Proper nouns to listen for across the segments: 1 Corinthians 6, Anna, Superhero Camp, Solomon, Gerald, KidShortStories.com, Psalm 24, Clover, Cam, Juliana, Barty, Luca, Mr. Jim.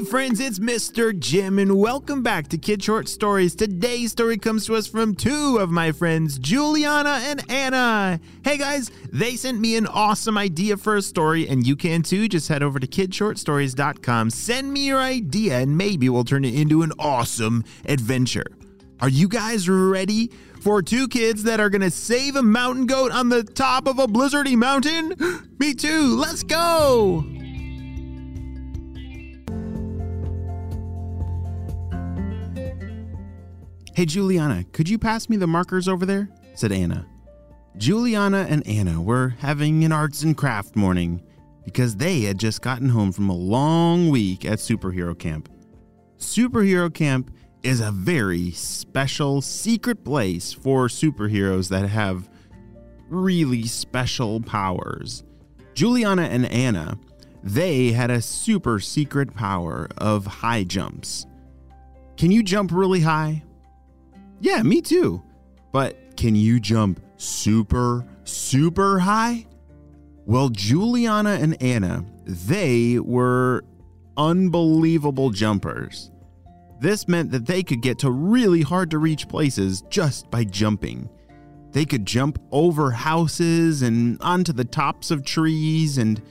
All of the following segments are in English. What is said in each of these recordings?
Hey friends, it's Mr. Jim and welcome back to Kid Short Stories. Today's story comes to us from two of my friends, Juliana and Anna. Hey guys, they sent me an awesome idea for a story and you can too. Just head over to KidShortStories.com, send me your idea and maybe we'll turn it into an awesome adventure. Are you guys ready for two kids that are gonna save a mountain goat on the top of a blizzardy mountain? Me too, let's go! Hey, Juliana, could you pass me the markers over there? Said Anna. Juliana and Anna were having an arts and craft morning because they had just gotten home from a long week at Superhero Camp. Superhero Camp is a very special secret place for superheroes that have really special powers. Juliana and Anna, they had a super secret power of high jumps. Can you jump really high? Yeah, me too. But can you jump super, super high? Well, Juliana and Anna, they were unbelievable jumpers. This meant that they could get to really hard to reach places just by jumping. They could jump over houses and onto the tops of trees, and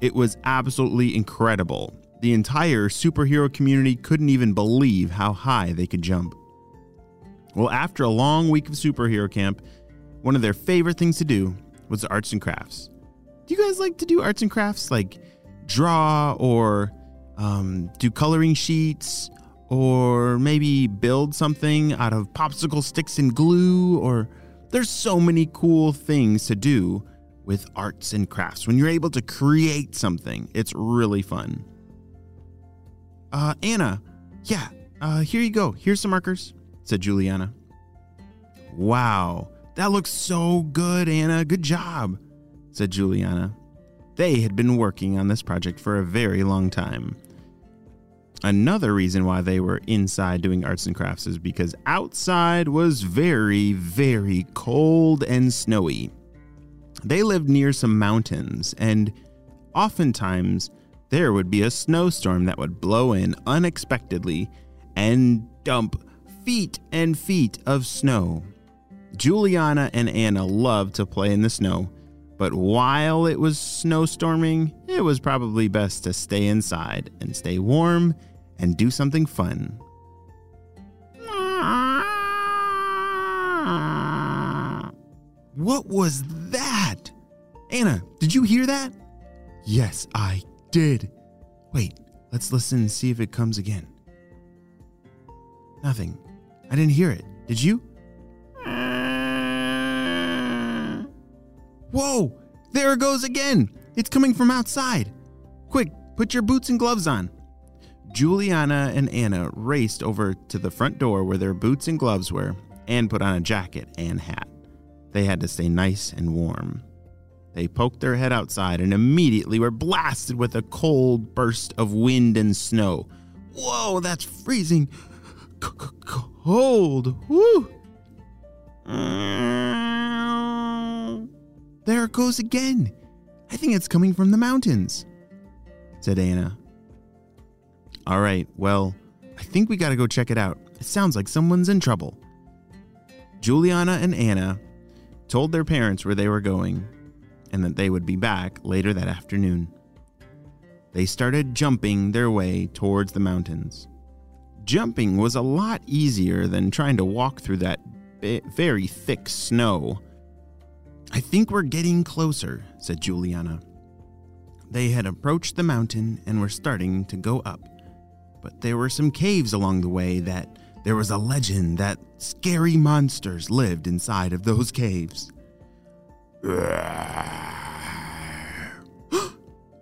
it was absolutely incredible. The entire superhero community couldn't even believe how high they could jump. Well, after a long week of superhero camp, one of their favorite things to do was arts and crafts. Do you guys like to do arts and crafts? Like draw or do coloring sheets or maybe build something out of popsicle sticks and glue? Or there's so many cool things to do with arts and crafts. When you're able to create something, it's really fun. Anna, yeah, here you go. Here's some markers, said Juliana. Wow, that looks so good, Anna. Good job, said Juliana. They had been working on this project for a very long time. Another reason why they were inside doing arts and crafts is because outside was very, very cold and snowy. They lived near some mountains, and oftentimes there would be a snowstorm that would blow in unexpectedly and dump feet and feet of snow. Juliana and Anna loved to play in the snow, but while it was snowstorming, it was probably best to stay inside and stay warm and do something fun. What was that? Anna, did you hear that? Yes, I did. Wait, let's listen and see if it comes again. Nothing. I didn't hear it. Did you? Whoa! There it goes again! It's coming from outside! Quick, put your boots and gloves on! Juliana and Anna raced over to the front door where their boots and gloves were and put on a jacket and hat. They had to stay nice and warm. They poked their head outside and immediately were blasted with a cold burst of wind and snow. Whoa, that's freezing! Cold. Woo. There it goes again. I think it's coming from the mountains, said Anna. All right, well, I think we gotta go check it out. It sounds like someone's in trouble. Juliana and Anna told their parents where they were going and that they would be back later that afternoon. They started jumping their way towards the mountains. Jumping was a lot easier than trying to walk through that very thick snow. I think we're getting closer, said Juliana. They had approached the mountain and were starting to go up, but there were some caves along the way that there was a legend that scary monsters lived inside of those caves.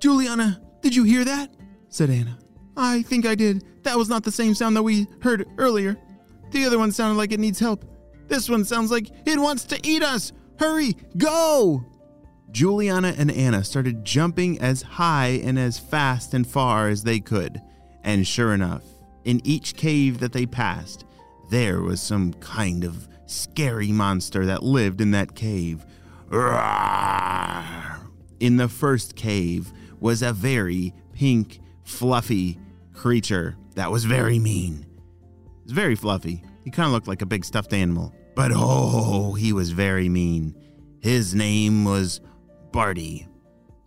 Juliana, did you hear that? Said Anna. I think I did. That was not the same sound that we heard earlier. The other one sounded like it needs help. This one sounds like it wants to eat us. Hurry, go! Juliana and Anna started jumping as high and as fast and far as they could. And sure enough, in each cave that they passed, there was some kind of scary monster that lived in that cave. In the first cave was a very pink, fluffy creature that was very mean. It was very fluffy. He kind of looked like a big stuffed animal. But oh, he was very mean. His name was Barty.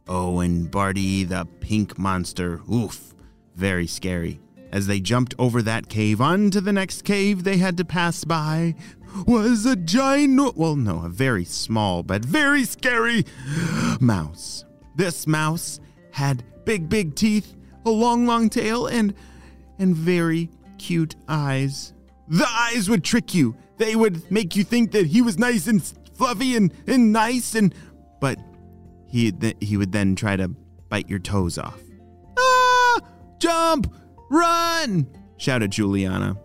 Oh, and Barty the pink monster. Oof, very scary. As they jumped over that cave onto the next cave they had to pass by was a giant, well, no, a very small but very scary mouse. This mouse had big, big teeth, a long, long tail, and very cute eyes. The eyes would trick you. They would make you think that he was nice and fluffy and nice, and but he would then try to bite your toes off. Ah! Jump! Run! Shouted Juliana.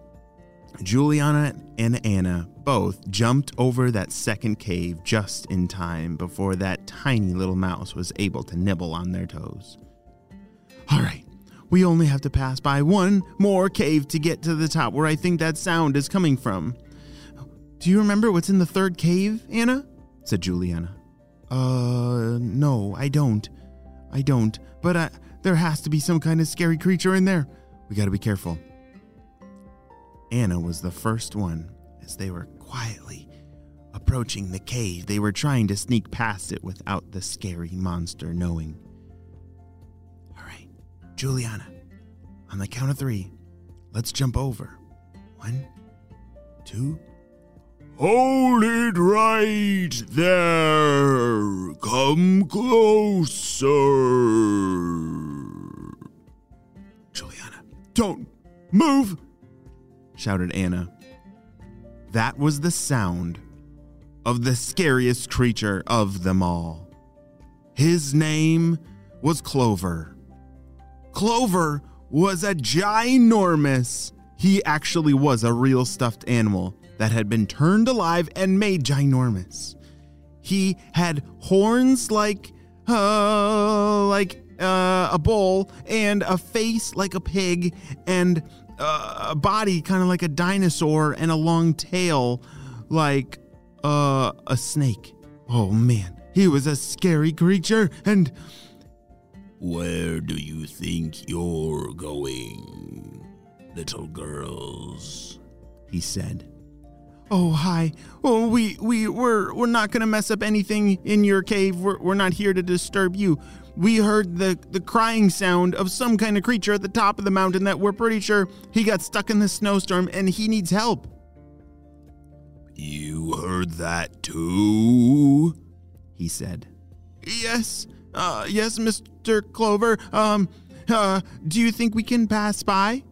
Juliana and Anna both jumped over that second cave just in time before that tiny little mouse was able to nibble on their toes. All right, we only have to pass by one more cave to get to the top where I think that sound is coming from. Do you remember what's in the third cave, Anna? Said Juliana. No, I don't. But there has to be some kind of scary creature in there. We gotta be careful. Anna was the first one as they were quietly approaching the cave. They were trying to sneak past it without the scary monster knowing. All right, Juliana, on the count of three, let's jump over. 1, 2. Hold it right there. Come closer. Juliana, don't move, shouted Anna. That was the sound of the scariest creature of them all. His name was Clover. Clover was a ginormous. He actually was a real stuffed animal that had been turned alive and made ginormous. He had horns like a bull, and a face like a pig, and a body kind of like a dinosaur, and a long tail like a snake. Oh man, he was a scary creature. And where do you think you're going, little girls? He said. Oh, hi. Oh, we're not gonna mess up anything in your cave. We're not here to disturb you. We heard the crying sound of some kind of creature at the top of the mountain that we're pretty sure he got stuck in the snowstorm and he needs help. You heard that too? He said. Yes. Yes, Mr. Clover. Do you think we can pass by?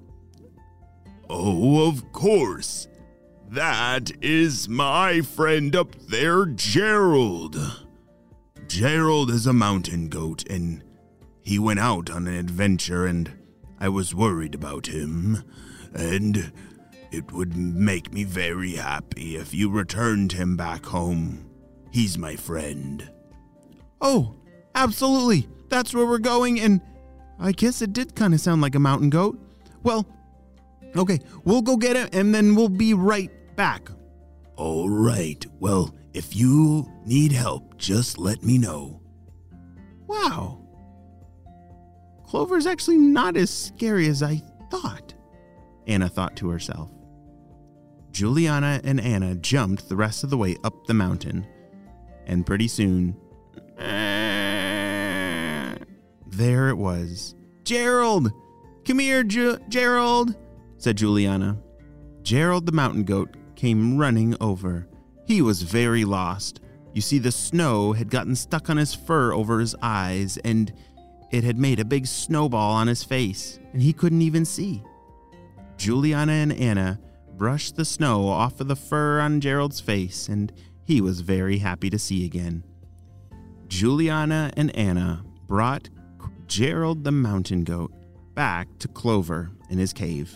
Oh, of course. That is my friend up there, Gerald. Gerald is a mountain goat, and he went out on an adventure, and I was worried about him, and it would make me very happy if you returned him back home. He's my friend. Oh, absolutely. That's where we're going, and I guess it did kind of sound like a mountain goat. Well, okay, we'll go get him, and then we'll be right back. All right. Well, if you need help, just let me know. Wow. Clover's actually not as scary as I thought, Anna thought to herself. Juliana and Anna jumped the rest of the way up the mountain, and pretty soon, there it was. Gerald! Come here, Gerald! Said Juliana. Gerald the mountain goat came running over. He was very lost. You see, the snow had gotten stuck on his fur over his eyes, and it had made a big snowball on his face, and he couldn't even see. Juliana and Anna brushed the snow off of the fur on Gerald's face, and he was very happy to see again. Juliana and Anna brought Gerald the mountain goat back to Clover in his cave.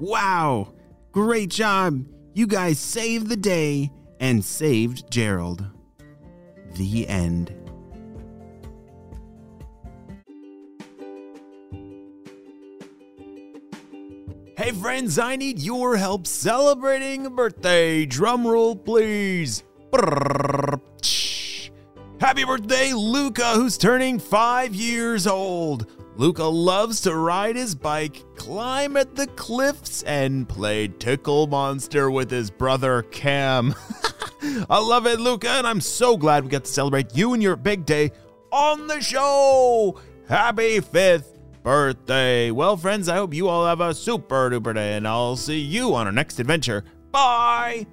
Wow! Great job! You guys saved the day and saved Gerald. The end. Hey friends, I need your help celebrating a birthday. Drum roll, please. Happy birthday, Luca, who's turning 5 years old. Luca loves to ride his bike, climb at the cliffs, and play Tickle Monster with his brother Cam. I love it, Luca, and I'm so glad we got to celebrate you and your big day on the show. Happy 5th birthday. Well, friends, I hope you all have a super duper day, and I'll see you on our next adventure. Bye.